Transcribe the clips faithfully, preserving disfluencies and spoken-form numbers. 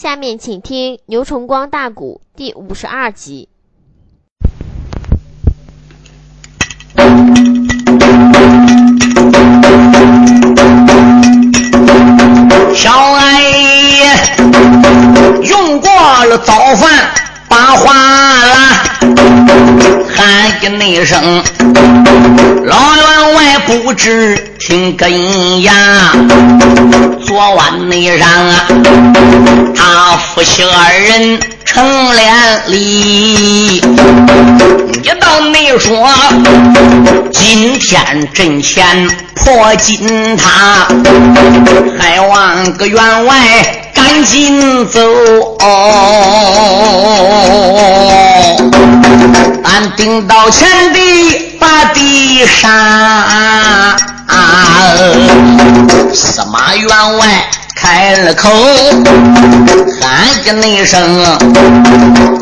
下面请听牛崇光大鼓第五十二集。小安爷用过了早饭把花啦，喊个那声老员外不知听根呀，昨晚那上啊他夫妻二人成连理，一到那说今天阵前破金塔，还望个员外赶紧走、哦、俺顶到前地把地上、啊啊、司马员外开了口，喊着那声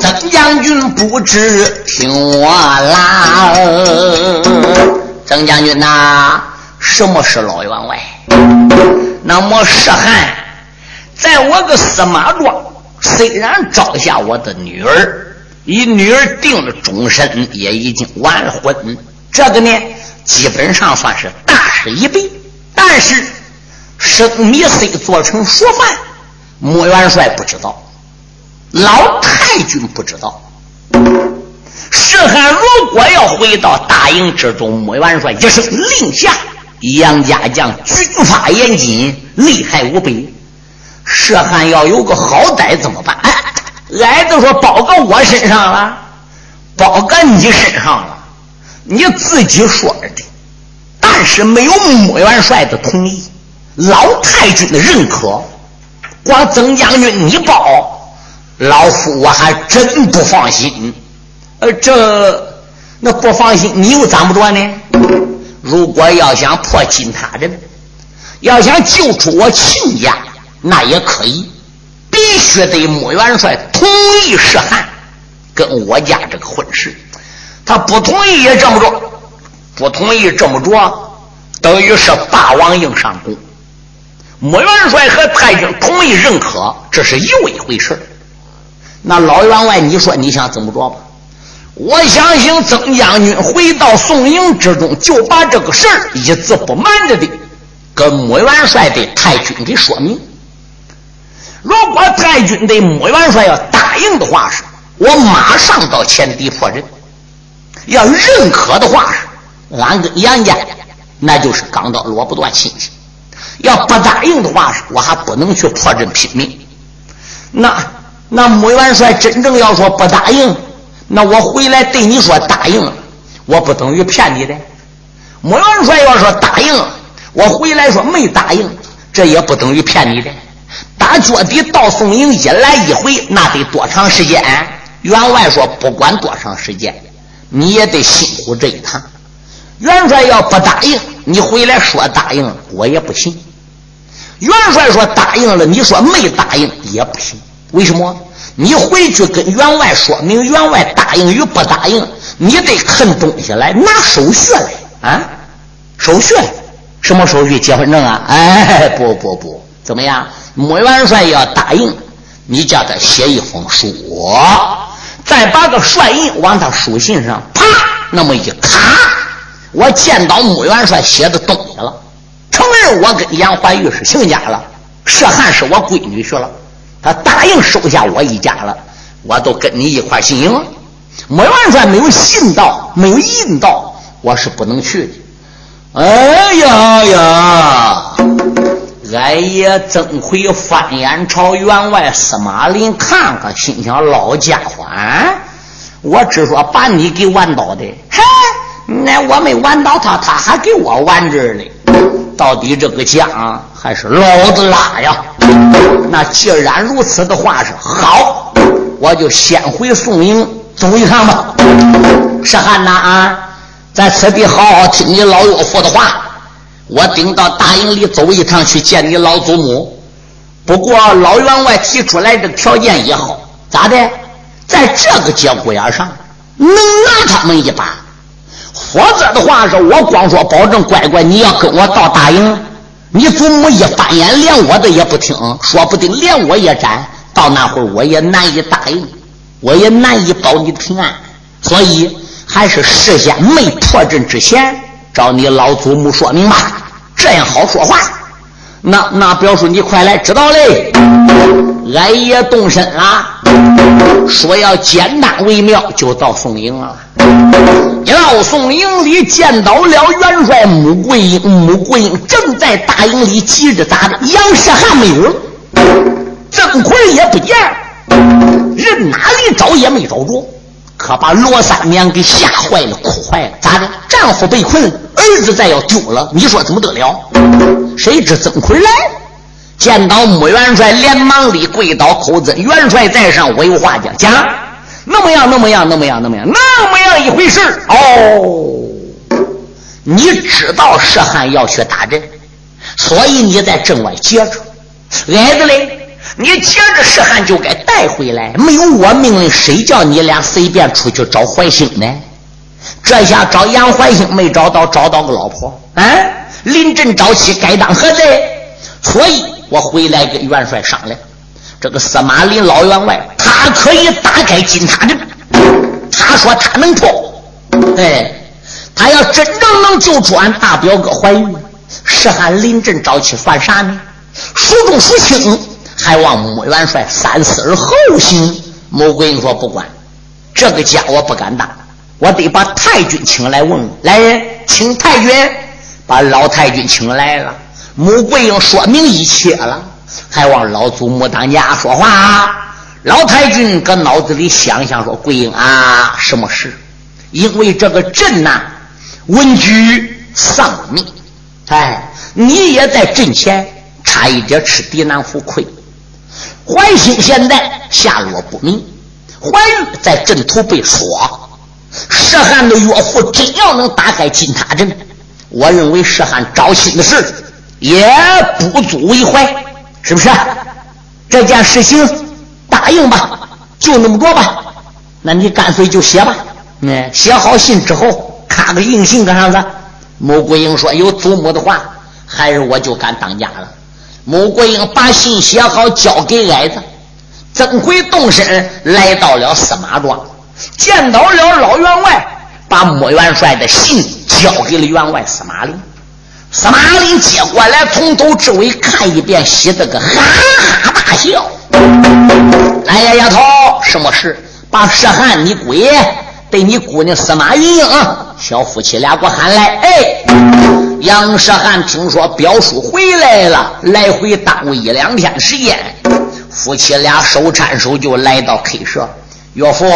曾将军不知听我啦。曾将军啊，什么是老员外？那么是汉在我个司马庄虽然找下我的女儿，以女儿定了终身，也已经完了婚，这个呢基本上算是大事已毕，但是生米虽做成熟饭，穆元帅不知道，老太君不知道。是汉如果要回到大营之中，穆元帅一声令下，杨家将军法严谨，厉害无比。是汉要有个好歹怎么办？矮子说包到我身上了，包到你身上了，你自己说的，但是没有穆元帅的同意，老太君的认可，光曾将军你保，老夫我还真不放心。呃，这那不放心你又攒不断呢？如果要想破金塔阵，要想救出我亲家，那也可以，必须得穆元帅同意是汉跟我家这个婚事，他不同意也这么着，不同意这么着等于是霸王硬上弓。穆元帅和太君同意认可，这是又一回事。那老员外你说你想怎么着吧？我相信曾将军回到宋营之中，就把这个事儿一字不瞒着的跟穆元帅的太君给说明。如果太君的穆元帅要答应的话，是我马上到前敌破阵，要认可的话是俺跟杨家那就是刚到萝卜断亲戚，要不答应的话我还不能去破阵拼命。那那穆元帅真正要说不答应，那我回来对你说答应了，我不等于骗你的。穆元帅要说答应了，我回来说没答应，这也不等于骗你的。打脚底到宋营一来一回那得多长时间？员外说不管多长时间你也得辛苦这一趟。元帅要不答应，你回来说答应了我也不行。元帅说答应了，你说没答应也不行。为什么？你回去跟员外说明员外答应与不答应，你得啃东西来，拿手续来啊，手续来。什么手续？结婚证啊？哎，不不不，怎么样？穆元帅要答应，你叫他写一封书，再把个帅印往他书信上啪那么一卡。我见到穆元帅写的东西了，承认我跟杨怀玉是亲家了，是汉是我闺女去了，他答应收下我一家了，我都跟你一块进营了。穆元帅没有信到，没有印到，我是不能去的。哎呀呀，俺也真会翻眼朝员外司马林看看，心想老家伙、啊、我只说把你给玩倒的，嘿，那我没玩到他，他还给我玩着呢。到底这个家、啊、还是老子拉呀？那既然如此的话是好，我就先回宋营走一趟吧。是汉呐啊，在此地好好听你老岳父的话，我顶到大营里走一趟去见你老祖母。不过老员外提出来的条件也好，咋的？在这个节骨眼上，能拿他们一把。否则的话是我光说保证，乖乖你要跟我到大营，你祖母一翻眼连我的也不听，说不定连我也斩，到那会儿我也难以答应，我也难以保你的平安，所以还是事先没破阵之前找你老祖母说明吧，这样好说话。那那表叔你快来，知道嘞，俺也动身了。说要简单为妙，就到宋营了。到宋营里见到了元帅穆桂英，穆桂英正在大营里急着打仗，杨士汉没有，郑奎也不见，人哪里找也没找着，可把罗三娘给吓坏了，哭坏了。咋的？丈夫被困，儿子再要丢了，你说怎么得了？谁知曾奎来，见到穆元帅，连忙里跪倒叩问：“元帅在上，我有话讲。讲那么样，那么样，那么样，那么样，那么样一回事哦。你知道舍汉要去打阵，所以你在阵外接着。矮子嘞，你接着舍汉就该带回来，没有我命令，谁叫你俩随便出去找怀兴呢？这下找杨怀兴没找到，找到个老婆啊！”临阵招起，该当何罪？所以我回来跟元帅商量，这个司马林老员外，他可以打开金塔阵，他说他能破，哎，他要真正能救出俺大表哥怀玉，是俺临阵招起算啥呢？孰重孰轻，还望穆元帅三思而后行。穆桂英说不管，这个家我不敢打，我得把太君请来问。来人，请太君。把老太君请来了，穆桂英说明一切了，还望老祖母当家说话、啊。老太君搁脑子里想想说：“桂英啊，什么事？因为这个朕呐、啊，文举丧命，哎，你也在阵前差一点吃敌难扶亏。怀兴现在下落不明，怀玉在阵头被锁，舍汉的岳父真要能打开金塔阵。”我认为是汉找亲的事也不足为怀，是不是？这件事情答应吧，就那么多吧。那你干脆就写吧，嗯，写好信之后卡个硬信干啥子？穆桂英说：“有祖母的话，还是我就敢当家了。”穆桂英把信写好，交给矮子。曾奎动身来到了司马庄，见到了老员外，把穆元帅的信交给了员外司马林。司马林接过来，从头至尾看一遍，写这个哈哈大笑。来呀，丫头，什么事？把舍汉你鬼对你姑娘司马云英小夫妻俩给我喊来。哎，杨舍汉听说表叔回来了，来回耽误一两天时间，夫妻俩手搀手就来到 K 社。岳父，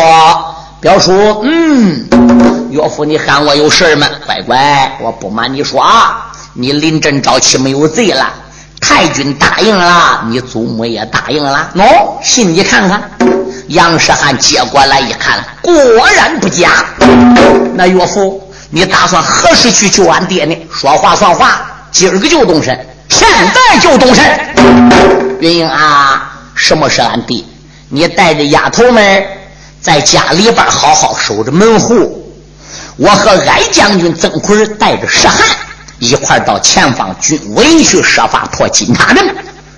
表叔，嗯，岳父，你喊我有事吗？乖乖，我不瞒你说啊，你临阵招起没有罪了，太君答应了，你祖母也答应了。喏、哦，信你看看。杨士汉接过来一看，果然不假。那岳父，你打算何时去救俺爹呢？说话算话，今儿个就动身，现在就动身。云英啊，什么是俺爹？你带着丫头们在家里边好好守着门户，我和矮将军曾奎带着石汉一块到前方军委去设法破金塔阵，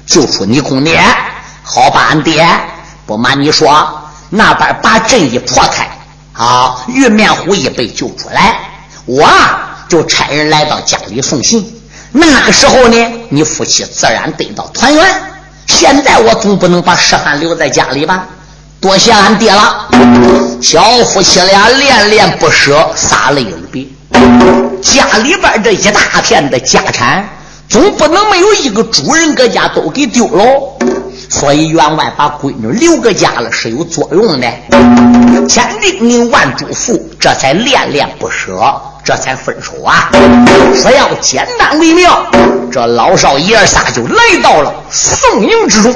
救出你公爹，好把俺爹。不瞒你说，那边把阵一破开，好玉面虎也被救出来，我就差人来到家里送信。那个时候呢，你夫妻自然得到团圆。现在我总不能把石汉留在家里吧，多谢俺爹了。小夫妻俩恋恋不舍，洒泪而别。家里边这一大片的家产，总不能没有一个主人搁家都给丢喽。所以员外把闺女留搁家了是有作用的，千叮咛万嘱咐，这才恋恋不舍，这才分手啊。说要简单为妙，这老少爷儿仨就来到了宋营之中。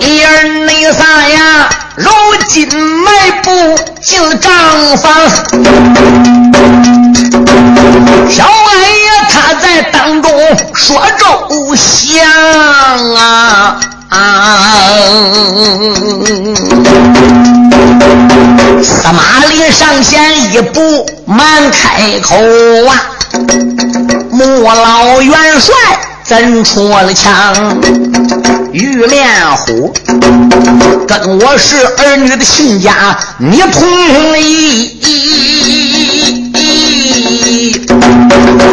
爷儿那啥呀，如今迈步进账房，小矮呀他在当中说周详啊啊！司马林上前一步，慢开口啊，穆老元帅。跟出了墙，玉莲虎跟我是儿女的亲家，你同意？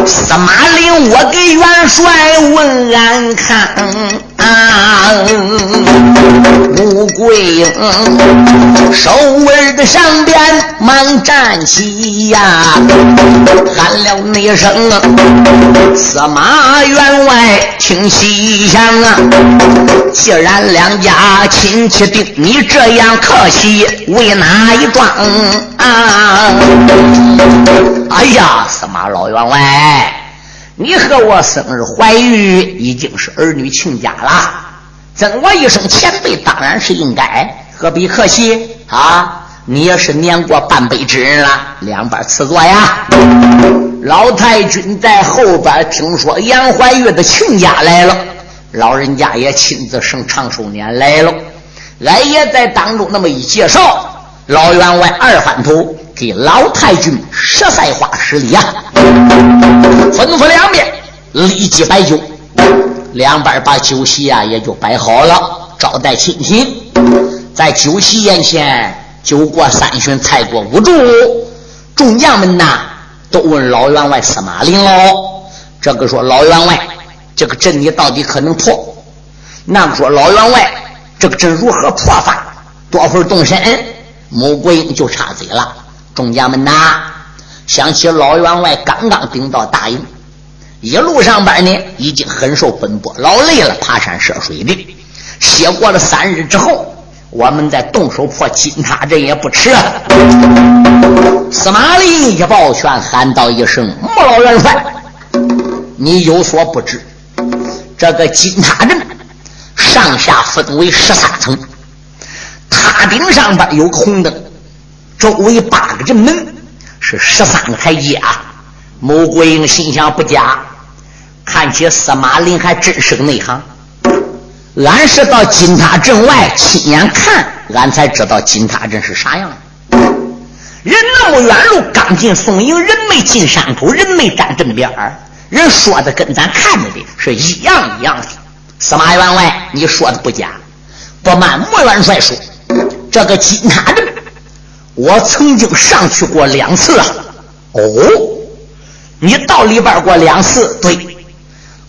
司马令我给元帅问安康啊，穆桂英手腕的上边忙站起呀、啊，喊了那声司马员外请西厢啊！既然两家亲戚定，你这样客气为哪一桩啊？哎呀，司马老员外，你和我生日怀孕已经是儿女亲家了，赠我一声前辈当然是应该，何必客气啊？你也是年过半辈之人了，两边辞座呀。老太君在后边听说杨怀玉的亲家来了，老人家也亲自升长寿年来了，俺也在当中那么一介绍，老员外二反头给老太君十赛花十礼啊，吩咐两边立即摆酒，两边把酒席啊也就摆好了，招待亲戚。在酒席宴前，酒过三巡，菜过五盅，众将们呐都问老员外司马令喽。这个说老员外，这个阵你到底可能破？那个说老员外，这个阵如何破法？多会儿动身？穆桂英就插嘴了。众将们呐想起老员外刚刚顶到大营，一路上班呢已经很受奔波劳累了，爬山涉水的，歇过了三日之后，我们再动手破金塔阵也不迟啊。司马令一抱拳喊道一声，穆老元帅，你有所不知，这个金塔阵上下分为十三层，塔顶上边有个红灯，周围八个阵门，是十三个台阶啊。穆桂英心想不假，看起司马令还真是个内行，俺是到金塔镇外亲眼看，俺才知道金塔镇是啥样。人那么远路刚进宋营，人没进山口，人没站镇边，人说的跟咱看的是一样一样的。司马员外你说的不假，不瞒穆元帅说，这个金塔镇我曾经上去过两次啊。哦，你到里边过两次？对，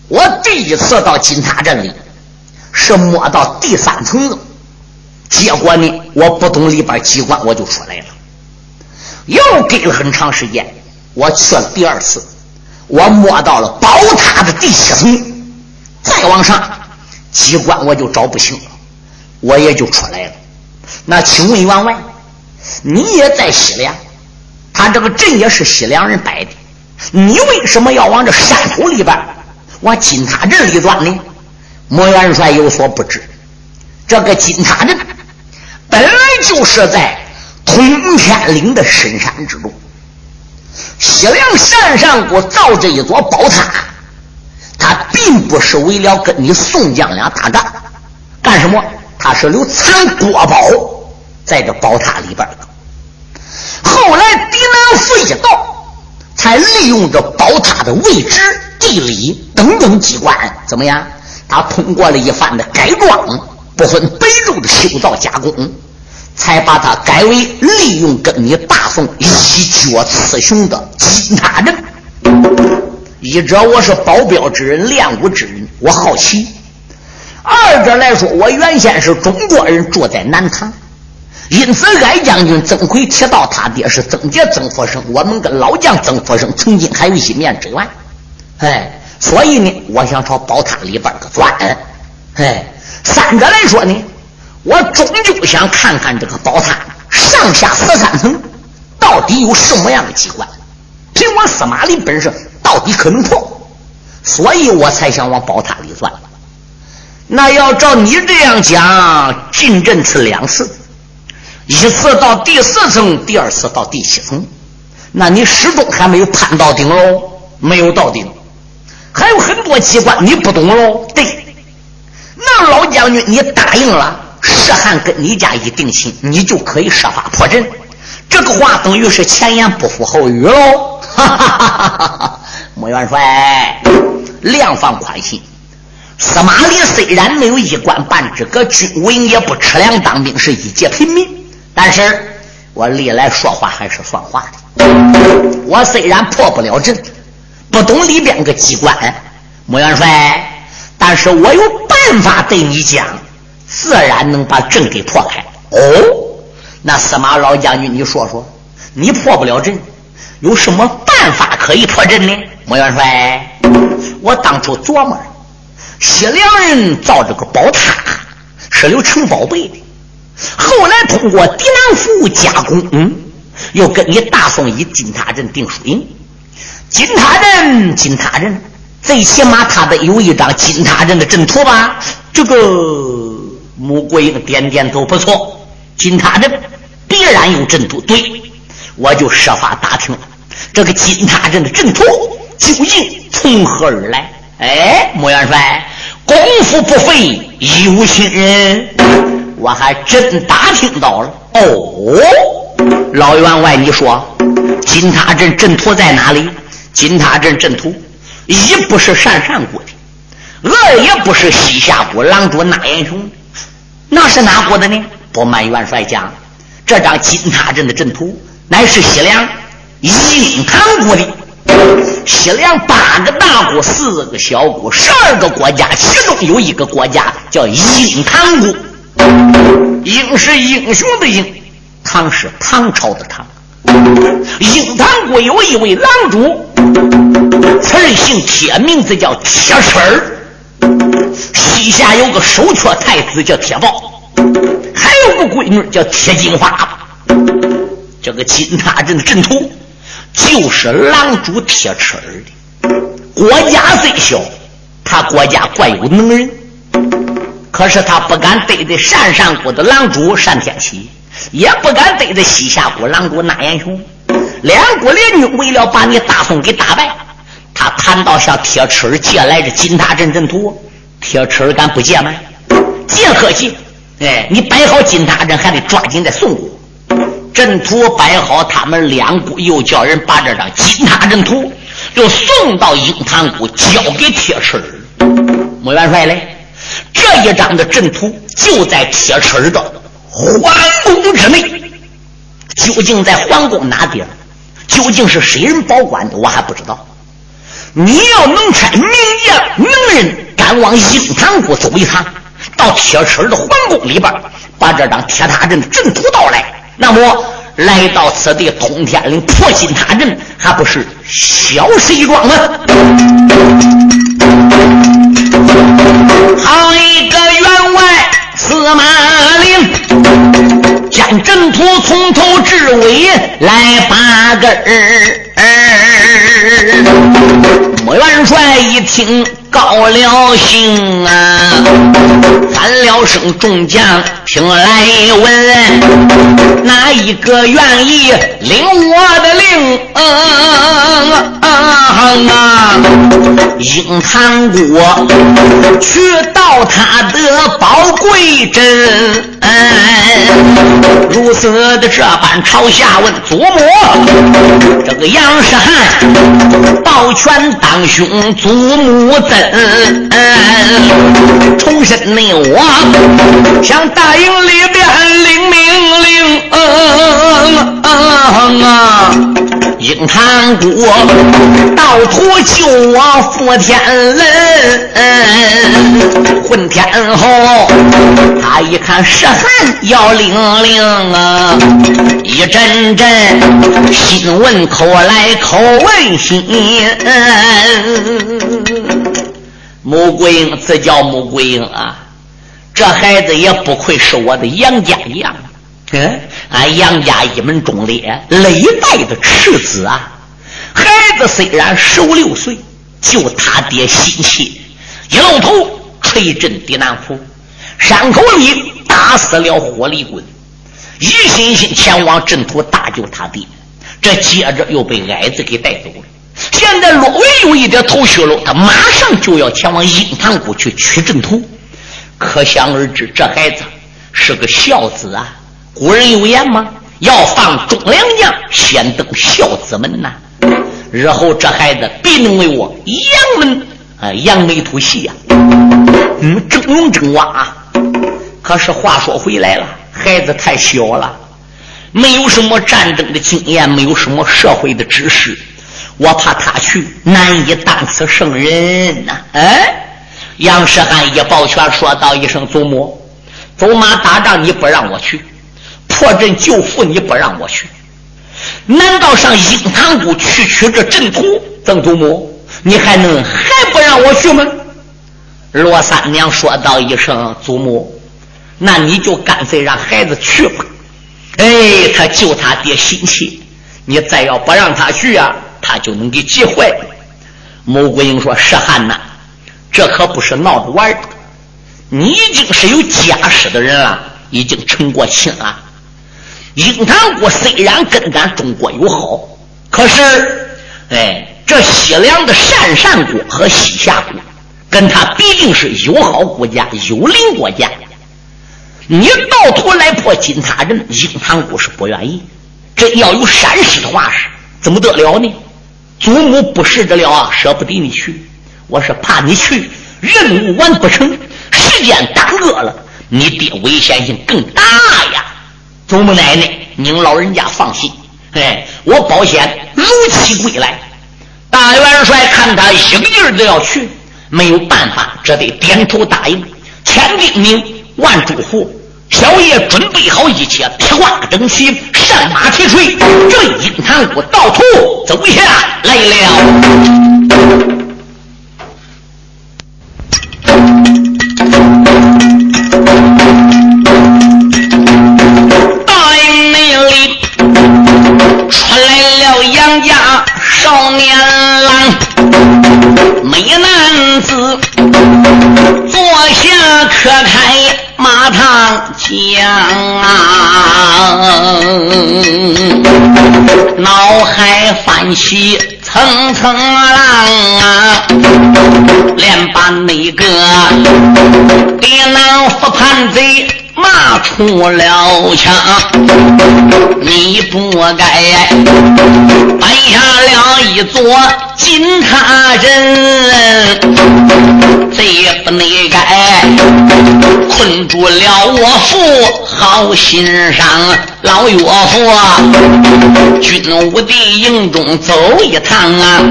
我第一次到金塔镇里是摸到第三层的，结果呢我不懂里边机关，我就出来了，又给了很长时间。我去了第二次，我摸到了宝塔的第七层，再往上机关我就找不清了，我也就出来了。那请问员外，你也在西凉，他这个阵也是西凉人摆的，你为什么要往这山口里边往金塔镇里转呢？穆元帅有所不知，这个金塔镇本来就是在通天岭的深山之中，西凉山上国造着一座宝塔，它并不是为了跟你宋将俩打仗，干什么？它是留藏国宝在这宝塔里边的。后来狄南府一到，才利用着宝塔的位置、地理等等机关，怎么样？他通过了一番的改装，不分北周的修造加工，才把它改为利用跟你大宋一决雌雄的金塔阵。一者我是保镖之人、练武之人，我好奇；二者来说，我原先是中国人，住在南唐。因此矮将军曾奎提到他爹是曾杰曾佛生，我们跟老将曾佛生曾经还有一面之缘，哎，所以呢我想朝宝塔里边个钻。哎，三个来说呢，我终究想看看这个宝塔上下十三层到底有什么样的机关，凭我司马令本事到底可能破，所以我才想往宝塔里钻。那要照你这样讲，进阵次两次，一次到第四层，第二次到第七层，那你始终还没有攀到顶喽，没有到顶，还有很多机关你不懂喽。对，那老将军你答应了是汉跟你家一定亲，你就可以设法破阵，这个话等于是前言不符后语喽。哈哈哈哈哈哈！穆元帅量放宽心，司马懿虽然没有一官半职，搁军营也不吃粮当兵，是一介平民，但是我历来说话还是算话的。我虽然破不了阵，不懂里边个机关，穆元帅，但是我有办法对你讲，自然能把阵给破开。哦，那司马老将军，你说说，你破不了阵，有什么办法可以破阵呢？穆元帅，我当初琢磨，西凉人造这个宝塔是留城宝贝的，后来通过狄南府加工，嗯，又跟你大宋以金塔镇定输赢。金塔镇，金塔镇，最起码他得有一张金塔镇的阵图吧？这个穆桂英点点头，不错，金塔镇必然有阵图。对，我就设法打听了这个金塔镇的阵图究竟从何而来。哎，穆元帅，功夫不费一无心人，我还真打听到了。哦，老员外，你说金塔镇阵图在哪里？金塔镇阵图一不是鄯善国的，二也不是西夏国狼主纳言雄，那是哪国的呢？不瞒元帅讲，这张金塔镇的阵图乃是西凉印唐国的。西凉八个大国，四个小国，十二个国家，其中有一个国家叫印唐国。印是英雄的印，唐是唐朝的唐。印唐国有一位狼主，此人姓铁，名字叫铁齿儿。西夏有个首阙太子叫铁豹，还有个闺女叫铁金花。这个金塔镇的阵图就是狼主铁齿儿的。国家最小，他国家怪有能人，可是他不敢对着鄯善国的狼主单天喜，也不敢对着西夏国狼主纳言雄，两国联军为了把你大宋给打败，他谈到向铁齿儿借来的金塔镇阵图，铁齿儿敢不借吗？借可惜，哎，你摆好金塔镇还得抓紧再送我。阵图摆好，他们两股又叫人把这张金塔阵图就送到印堂谷，交给铁齿儿。穆元帅嘞，这一张的阵图就在铁齿儿的皇宫之内，究竟在皇宫哪地儿，究竟是谁人保管的，我还不知道。你要能差名将能人赶往印堂谷走一趟，到铁齿儿的皇宫里边把这张铁塔阵的阵图盗来，那么来到此地通天岭破金塔阵，还不是小事一桩吗？好一个员外司马懿，将阵图从头至尾来八个儿。穆元帅一听高了兴啊，喊了声众将听来问，哪一个愿意领我的令？嗯嗯嗯啊！印堂国去到他的宝贵阵，嗯，如此的这般朝下问祖母，这个杨士汉抱拳当胸，祖母怎？重申你我向大营里边领命令。嗯嗯啊，印堂国到途救我赴天人，混天后他一看是汉要领令啊，一阵阵心问口来口问心。穆桂英自叫穆桂英啊，这孩子也不愧是我的杨家杨，嗯，俺杨家一门忠烈，累代的赤子啊。孩子虽然十五六岁，就他爹心切，一露头吹阵狄南府，山口里打死了火力滚，一心心前往阵图搭救他爹，这接着又被矮子给带走了。现在罗威有一点头绪了，他马上就要前往印堂谷去取阵图，可想而知这孩子是个孝子啊。古人有言吗？要放忠良将，先登孝子门呐、啊。日后这孩子必能为我扬门啊扬眉吐气呀、啊。嗯，争龙争哇、啊。可是话说回来了，孩子太小了，没有什么战争的经验，没有什么社会的知识，我怕他去难以当此圣人呐、啊。哎，杨世汉一抱拳说道一声：“祖母，走马打仗你不让我去，破阵救父你不让我去，难道上阴堂谷去取这阵图？曾祖母，你还能还不让我去吗？”罗三娘说道一声：“祖母，那你就干脆让孩子去吧。哎，他救他爹心切，你再要不让他去啊，他就能给急坏了。”穆桂英说：“是汉呐，这可不是闹着玩的，你已经是有家室的人了，已经成过亲了。阴堂国虽然跟咱中国友好，可是哎，这西凉的鄯善国和西夏国跟他毕竟是友好国家，友邻国家，你到头来破金塔阵，阴堂国是不愿意，这要有闪失的话是怎么得了呢？祖母不是得了啊，舍不得你去，我是怕你去任务完不成，时间耽搁了，你爹危险性更大呀。祖母奶奶，您老人家放心，哎，我保险如期归来。”大元帅看他一个劲儿都要去，没有办法，这得点头答应。千叮咛万嘱咐，小爷准备好一切，披挂整齐，上马提锤，这阴堂谷到处走下来了。大营内里传来了杨家少年郎，美男子坐下可开马堂讲啊，脑海翻起层层浪啊，连把那个别囊复叛贼骂出了墙，你不该搬下了一座金塔阵，最不内该困住了我父好心上老岳父啊，军武的营中走一趟啊，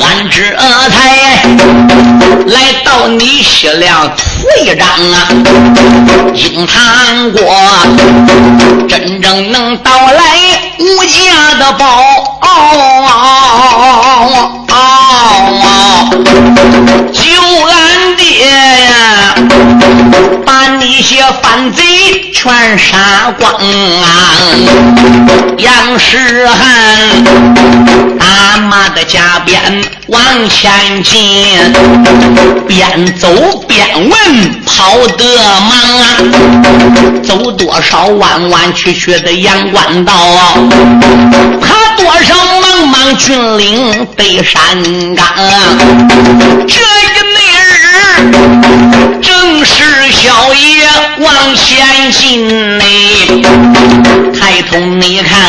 俺这才来到你西凉土一仗啊，阴堂国真正能到来无价的宝、哦哦哦、救俺爹呀，把你些反贼全杀光啊！杨世汉大马的加鞭往前进，边走边问跑得忙啊，走多少弯弯曲曲的阳关道啊，他多少茫茫峻岭北山岗啊，这一内日正是小爷往前进嘞。抬头你看啊，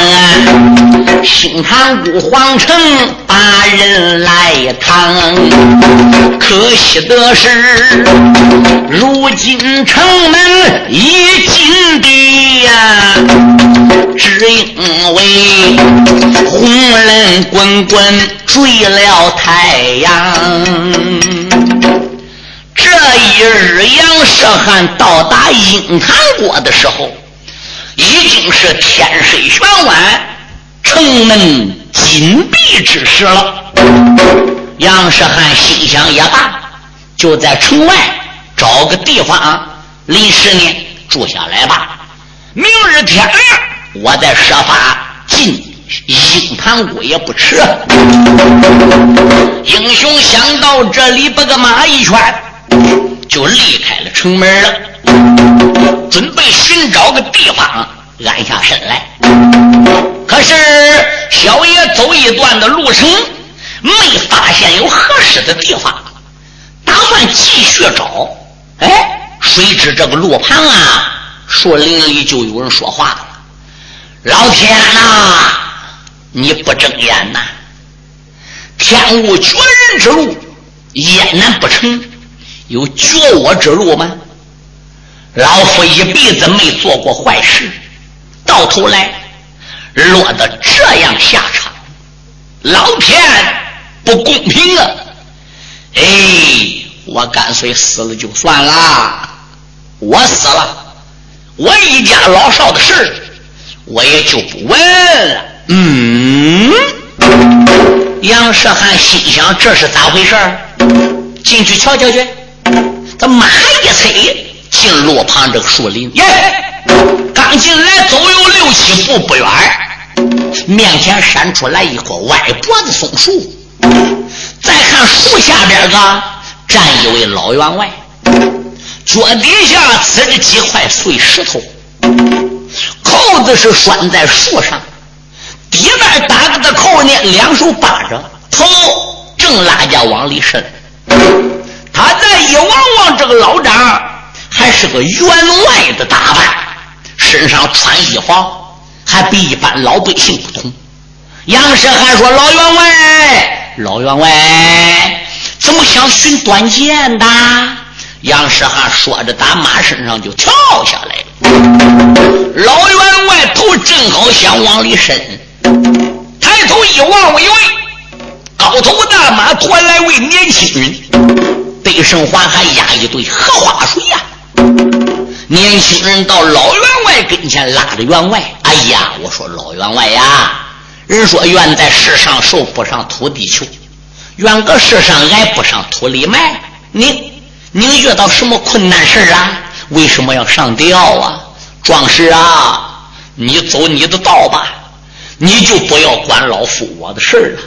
新塘谷皇城把人来堂，可惜的是如今城门已紧闭呀，只因为红人滚滚坠了太阳。这一日杨世汉到达阴堂国的时候，已经是天色玄晚，城门紧闭之时了。杨世汉心想也罢，就在城外找个地方临时呢住下来吧，明日天亮我再设法进阴堂谷也不迟。英雄想到这里，把个马一圈就离开了城门了，准备寻找个地方安下身来。可是小爷走一段的路程，没发现有合适的地方，打算继续找。哎，谁知这个路旁啊，树林里就有人说话了：“老天呐，你不睁眼呐！天无绝人之路，也难不成有绝我之路吗？老夫一辈子没做过坏事，到头来落得这样下场，老天不公平啊！哎，我干脆死了就算了，我死了，我一家老少的事我也就不问了。嗯，杨世汉心想这是咋回事？进去瞧瞧去。他马一催进路旁这个树林，耶，刚进来走有六七步不远，面前闪出来一棵歪脖子松树，再看树下边个站一位老员外，脚底下呲着几块碎石头，扣子是拴在树上，底边打着的扣呢，两手把着，头正拉架往里伸。他再一望望这个老长，还是个员外的打扮，身上穿衣服还比一般老百姓不同。杨世汉说：“老员外，老员外，怎么想寻短见的？”杨世汉说着，打马身上就跳下来了。老员外头正好想往里伸，抬头一望，我以为高头大马驮来位年轻人，背上还还压一堆荷花水呀、啊。年轻人到老员外跟前，拉着员外：“哎呀，我说老员外呀，人说愿在世上受不上土地求，愿搁世上挨不上土里埋。你你遇到什么困难事啊？为什么要上吊啊？壮士啊，你走你的道吧，你就不要管老夫我的事了。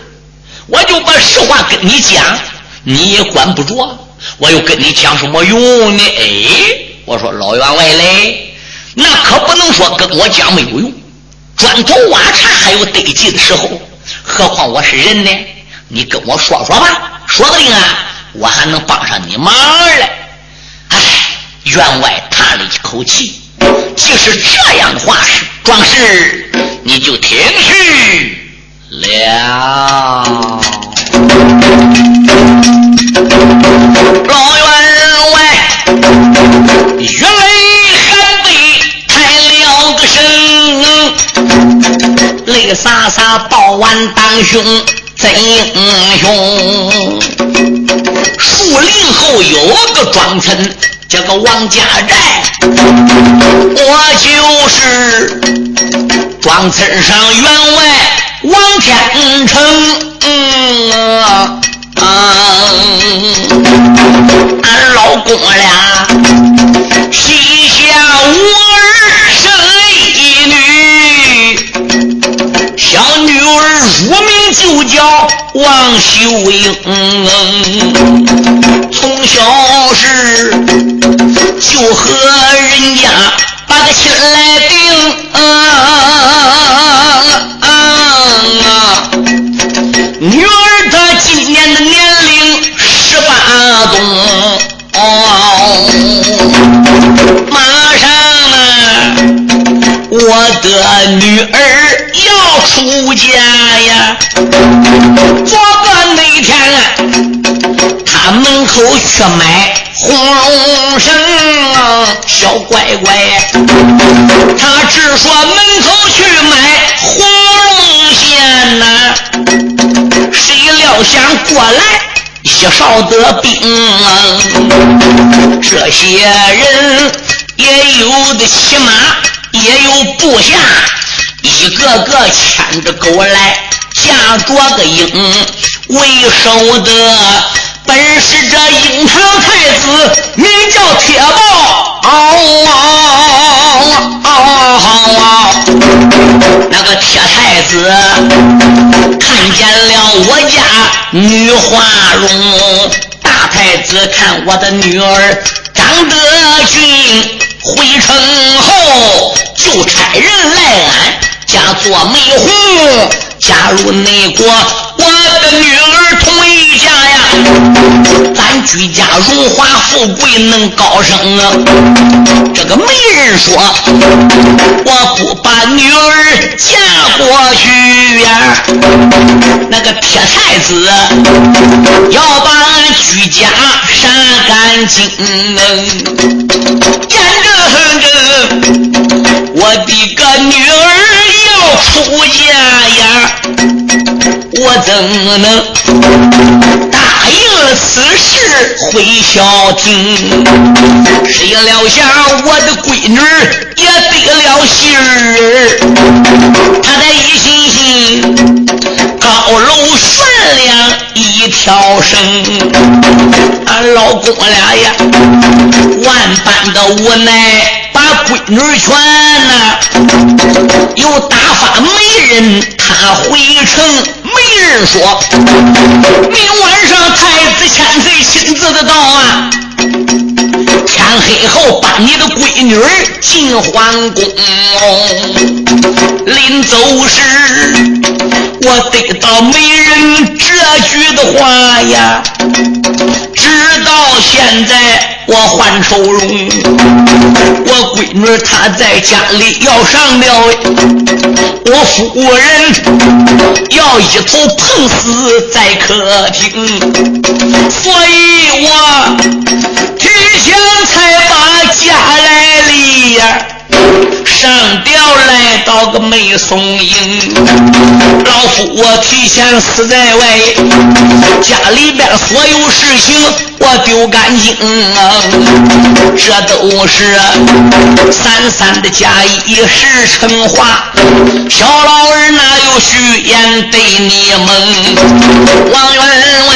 我就把实话跟你讲，你也管不着，我又跟你讲什么用呢？”哎，我说老员外嘞，那可不能说跟我讲没有用，砖头瓦碴还有堆积的时候，何况我是人呢？你跟我说说吧，说不定啊我还能帮上你忙来。哎，员外叹了一口气，即使这样的话是，壮士你就停去了。老员外原来还得抬了个身，泪洒洒抱完当胸真英雄。树林后有个庄村叫个王家寨，我就是庄村上员外王天成、嗯啊嗯、俺老公俩膝下无儿生一女，小女儿乳名就叫王秀英、嗯、从小时就和人家把个亲来定、嗯嗯、女儿她今年的年龄十八冬、哦、马上呢我的女儿要出家呀。昨个那天啊，他门口去买红龙绳啊，小乖乖他只说门口去买红龙线啊，谁料想过来一哨得病啊。这些人也有的骑马，也有部下，一个个牵着狗来，架着个鹰为首的，本是这鹰堂太子，名叫铁豹、哦哦哦、那个铁太子看见了我家女花容，大太子看我的女儿长得俊，回城后就差人来俺家做媒婚，加入内国，我的女儿同一家呀，咱举家荣华富贵能高升啊。这个媒人说，我不把女儿嫁过去呀。那个铁太子要把举家杀干亲能见证着我的个女儿要出嫁呀，我怎能答应此事回孝敬？谁料想我的闺女也得了信儿，她在一心心高楼悬梁一条生，俺老公俩呀万般的无奈，把闺女圈啊又打发媒人他回城，媒人说明晚上太子千岁亲自的到啊，天黑后把你的闺女进皇宫，临走时我得到媒人这句的话呀，直到现在我换愁容，我闺女她在家里要上吊，我夫人要一头碰死在客厅，所以我提前才把家来立呀，上吊来到个没松营，老夫我提前死在外，家里边所有事情我丢干净啊，这都是三三的假意是成话，小老儿哪有虚言对你们？王员外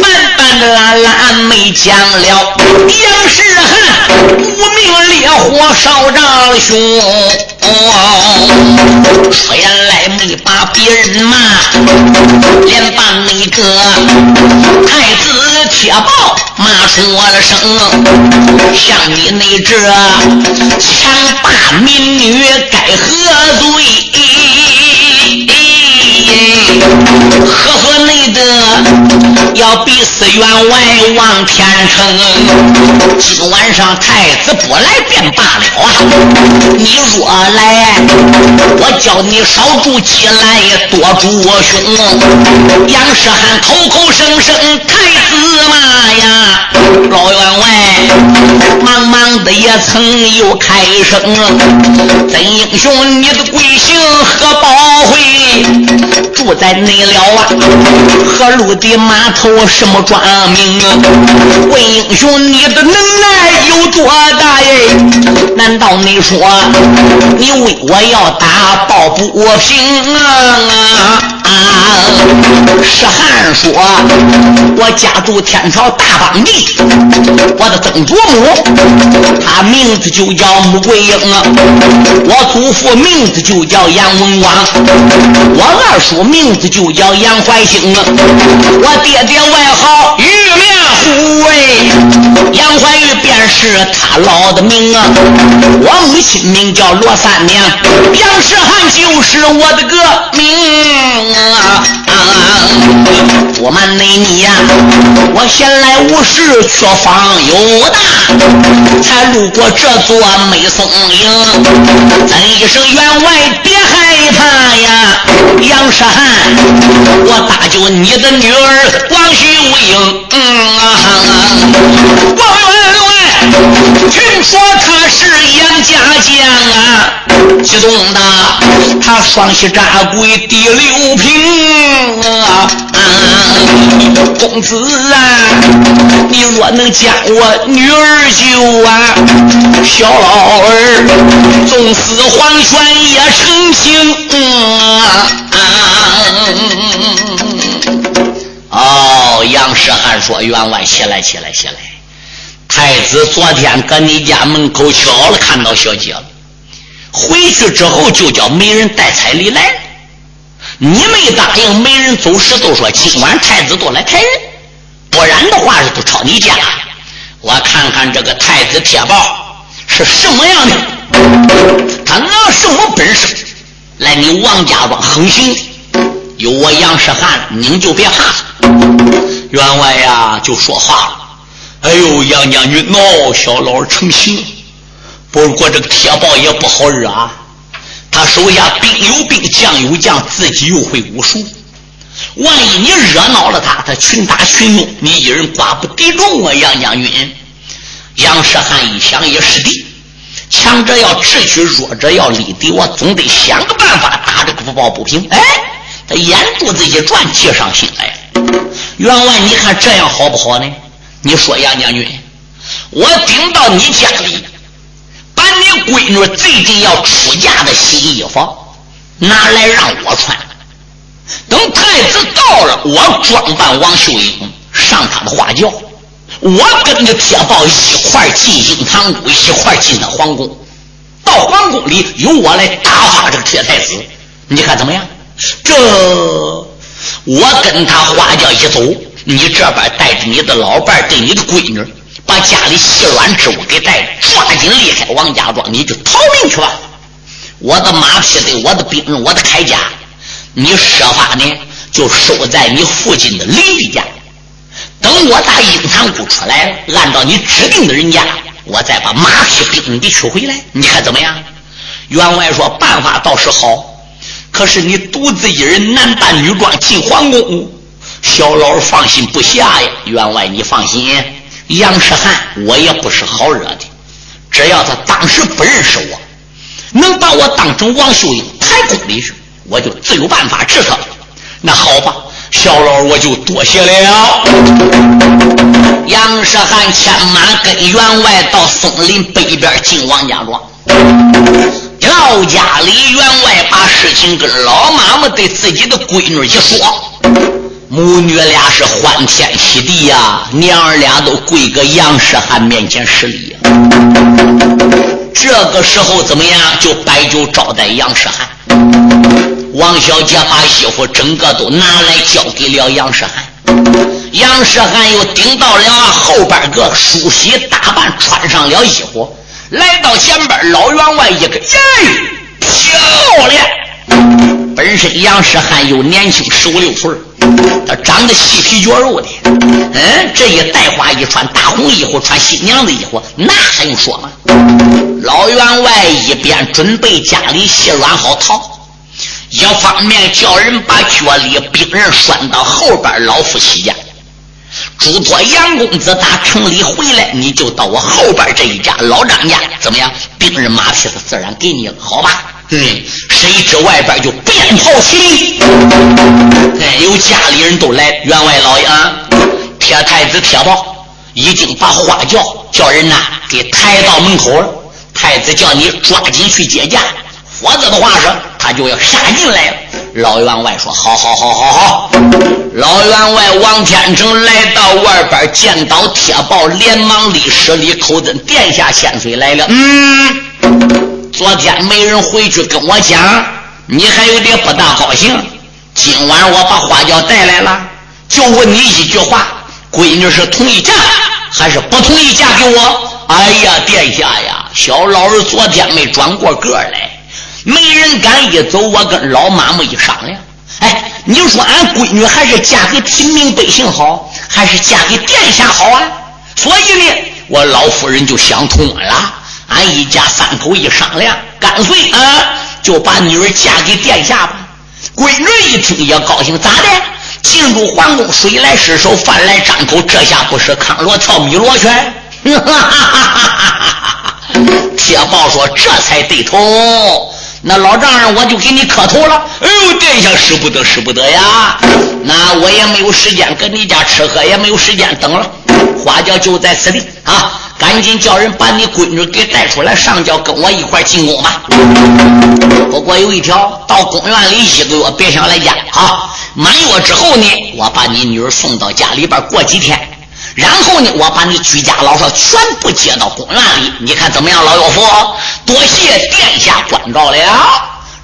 慢慢的拉拉没讲了，杨世汉无名烈火烧丈兄，说原来没把别人骂，连把那个太子铁豹骂出了声，像你那这强霸民女该何罪？呵呵，那个要逼死员外望天成，今晚上太子不来便罢了啊，你若来我叫你少住起来多住我胸。杨世汉口口声声太子骂呀，老员外茫茫的也曾有开声，怎英雄你的贵姓和宝会，住在内了啊，河路的码头什么庄名啊？问英雄你的能耐有多大耶？难道你说你为我要打抱不平啊？啊，石汉说我家住天朝大邦地，我的曾祖母他名字就叫穆桂英，我祖父名字就叫杨文广，我二叔名字就叫杨怀兴，我爹爹外号玉面虎哎，杨怀玉便是他老的名啊，我母亲名叫罗三娘，杨世汉就是我的个名啊。啊啊我瞒内你呀、啊，我闲来无事却访友大，才路过这座美松营，咱一声员外别害怕呀，杨世汉我搭救你的女儿王徐无影、嗯、啊王员外听说他是杨家将啊，激动的他双膝扎跪第六平啊，公子啊你若能将我女儿救啊，小老儿纵死黄泉也成情、嗯、啊哦杨世汉说员外起来起来起来，太子昨天跟你家门口瞧了，看到小姐了，回去之后就叫媒人带彩礼来了，你没答应媒人走时都说今晚太子都来抬人，不然的话是都抄你家。我看看这个太子铁豹是什么样的，他拿什么本事来你王家庄横行，有我杨世汉您就别怕。员外呀就说话了，哎呦杨将军闹小老儿成心，不过这个铁豹也不好惹啊，他手下兵有兵将有将，自己又会武术，万一你惹恼了他，他群打群用，你一人寡不敌众啊！杨将军，杨世汉一想也是的，强者要智取，弱者要力敌，我总得想个办法打这个不抱不平。哎，他眼肚子一转，计上心来了。员外，你看这样好不好呢？你说杨将军，我顶到你家里，把你闺女最近要出嫁的新衣服拿来让我穿。等太子到了，我装扮王秀英上他的花轿，我跟着铁豹一块进兴堂谷，一块进到皇宫，到皇宫里由我来打发这个铁太子，你看怎么样？这我跟他花轿一走，你这边带着你的老伴，对你的闺女，把家里细软之物给带着，抓紧离开王家庄，你就逃命去吧。我的马匹队，我的兵刃，我的铠甲，你设法呢就守在你父亲的邻居家，等我打阴堂谷出来了，按照你指定的人家，我再把马匹兵给取回来，你看怎么样？员外说办法倒是好，可是你独自一人男扮女装进皇宫，小老儿放心不下呀。员外你放心，杨世汉我也不是好惹的，只要他当时不认识我，能把我当成王秀英抬宫里去，我就自有办法治他。那好吧，小老我就多谢了。杨世汉牵马跟员外到松林北边进王家庄，到家里员外把事情跟老妈妈对自己的闺女一说，母女俩是欢天喜地呀、啊，娘儿俩都跪个杨世汉面前施礼。这个时候怎么样？就摆酒招待杨世汉。王小姐把媳妇整个都拿来交给了杨世汉，杨世汉又顶到了后边个梳洗打扮，穿上了衣服，来到前边老员外一个人漂亮。本身杨世汉有年轻十五六岁，他长得细皮削肉的，嗯，这一带花一穿大红衣服，穿新娘子衣服，那还用说吗？老员外一边准备家里卸软好套，一方面叫人把脚里兵刃拴到后边老夫妻家，嘱托杨公子打城里回来，你就到我后边这一家老张家，怎么样？兵刃马匹自然给你了，好吧？嗯，谁知外边就鞭炮齐鸣，哎，有家里人都来。员外老爷啊，铁太子铁豹已经把花轿叫人呐、啊、给抬到门口了，太子叫你抓紧去接驾，否则的话是他就要杀进来了。老员外说好好好好好。老员外王天成来到外边，见到铁豹，连忙礼施礼，口尊殿下千岁来了。嗯，昨天没人回去跟我讲，你还有点不大高兴，今晚我把花轿带来了，就问你一句话，闺女是同意嫁还是不同意嫁给我？哎呀殿下呀，小老儿昨天没转过个来，没人敢一走，我跟老妈妈一商量，哎，你说俺闺女还是嫁给平民百姓好，还是嫁给殿下好啊？所以呢，我老夫人就想通了，俺一家三口一商量，干脆啊，就把女儿嫁给殿下吧。闺女一听也高兴，咋的？进入皇宫，水来石手，饭来张口，这下不是康罗跳米罗拳？哈哈哈哈哈！铁豹说：“这才对头。”那老丈人我就给你磕头了。哎呦殿下，使不得使不得呀，那我也没有时间跟你家吃喝，也没有时间等了，花轿就在此地啊，赶紧叫人把你闺女给带出来，上轿跟我一块进宫吧。不过有一条，到公园里一个月别想来家啊，满月之后呢，我把你女儿送到家里边过几天，然后呢，我把你居家老少全部接到公园里，你看怎么样？老岳父，多谢殿下关照了。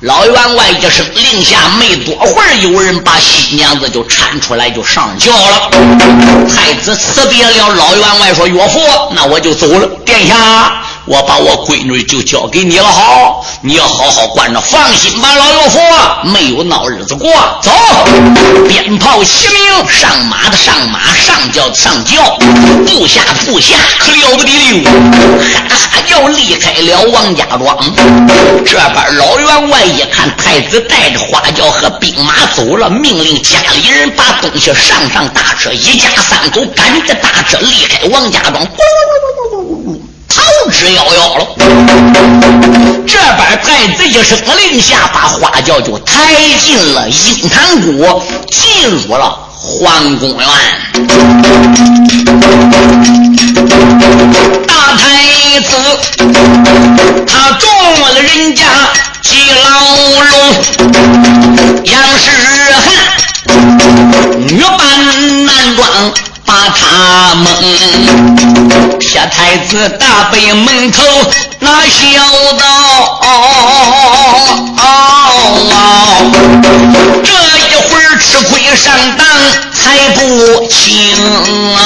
老员外一声令下，没多会儿，有人把新娘子就搀出来，就上轿了。太子辞别了老员外，说：“岳父，那我就走了。殿下，我把我闺女就交给你了，好，你要好好管着，放心吧，老岳父，没有闹日子过。”走，鞭炮齐鸣，上马的上马，上轿的上轿，部下的部下，可了不得了，哈哈叫。要离开了王家庄。这边老员外一看太子带着花轿和兵马走了，命令家里人把东西上上大车，一家三口赶着大车离开王家庄，逃之夭夭了。这边太子一声令下，把花轿就抬进了鹰潭谷，进入了皇宫院。大太子他中了人家几牢笼，杨士汉女扮男装把他蒙，小太子大北门口拿小刀、哦哦哦、这一会儿吃亏上当还不轻啊！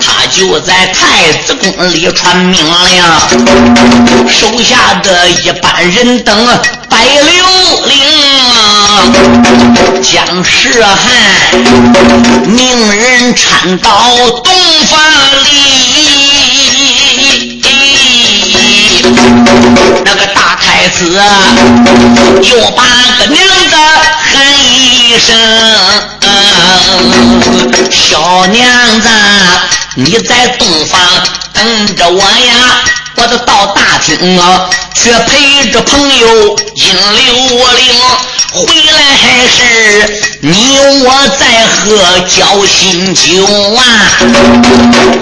他就在太子宫里传命令，手下的一般人等白流灵，将士汉命人缠到东方里。那个大太子又把个名字喊一声、啊、小娘子你在东方等着我呀，我就到大厅啊去陪着朋友饮六零，回来还是你我在喝交心酒啊，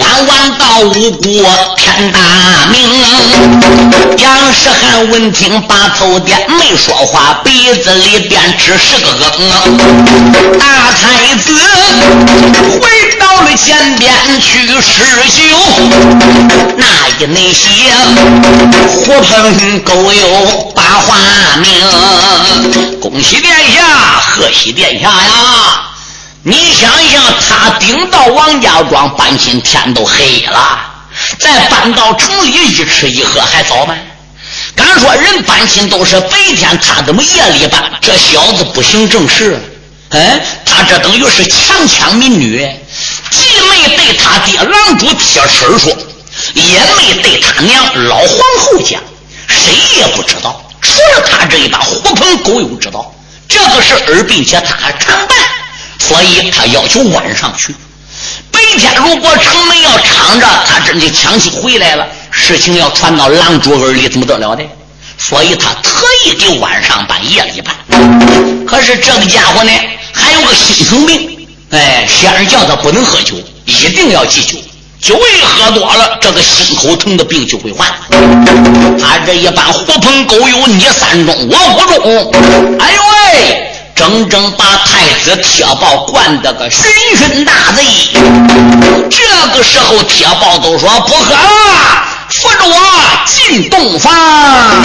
晚晚到五谷天大明。杨士汉闻听把头点，没说话，鼻子里边只是个梗。大太子回到了前边去施酒，那一内些狐朋狗友把话明，恭喜殿下，贺喜殿下呀！你想想，他顶到王家庄搬亲天都黑了，再搬到城里一吃一喝还早吗？敢说人搬亲都是白天，他怎么夜里搬？这小子不行正事，哎，他这等于是强抢民女，既没对他爹郎主贴实说，也没对他娘老皇后讲，谁也不知道，除了他这一把狐朋狗友知道这个事儿，并且他还常办，所以他要求晚上去。白天如果城门要敞着，他真的强行回来了，事情要传到郎主耳里怎么得了的？所以他特意给晚上办，夜里办。可是这个家伙呢还有个心疼病，哎，先生叫他不能喝酒，一定要忌酒，酒一喝多了，这个心口疼的病就会患。他这一般狐朋狗友，你三中我五中，哎呦喂，整整把太子铁豹灌得个醺醺大醉。这个时候铁豹都说不喝了，扶着我进洞房。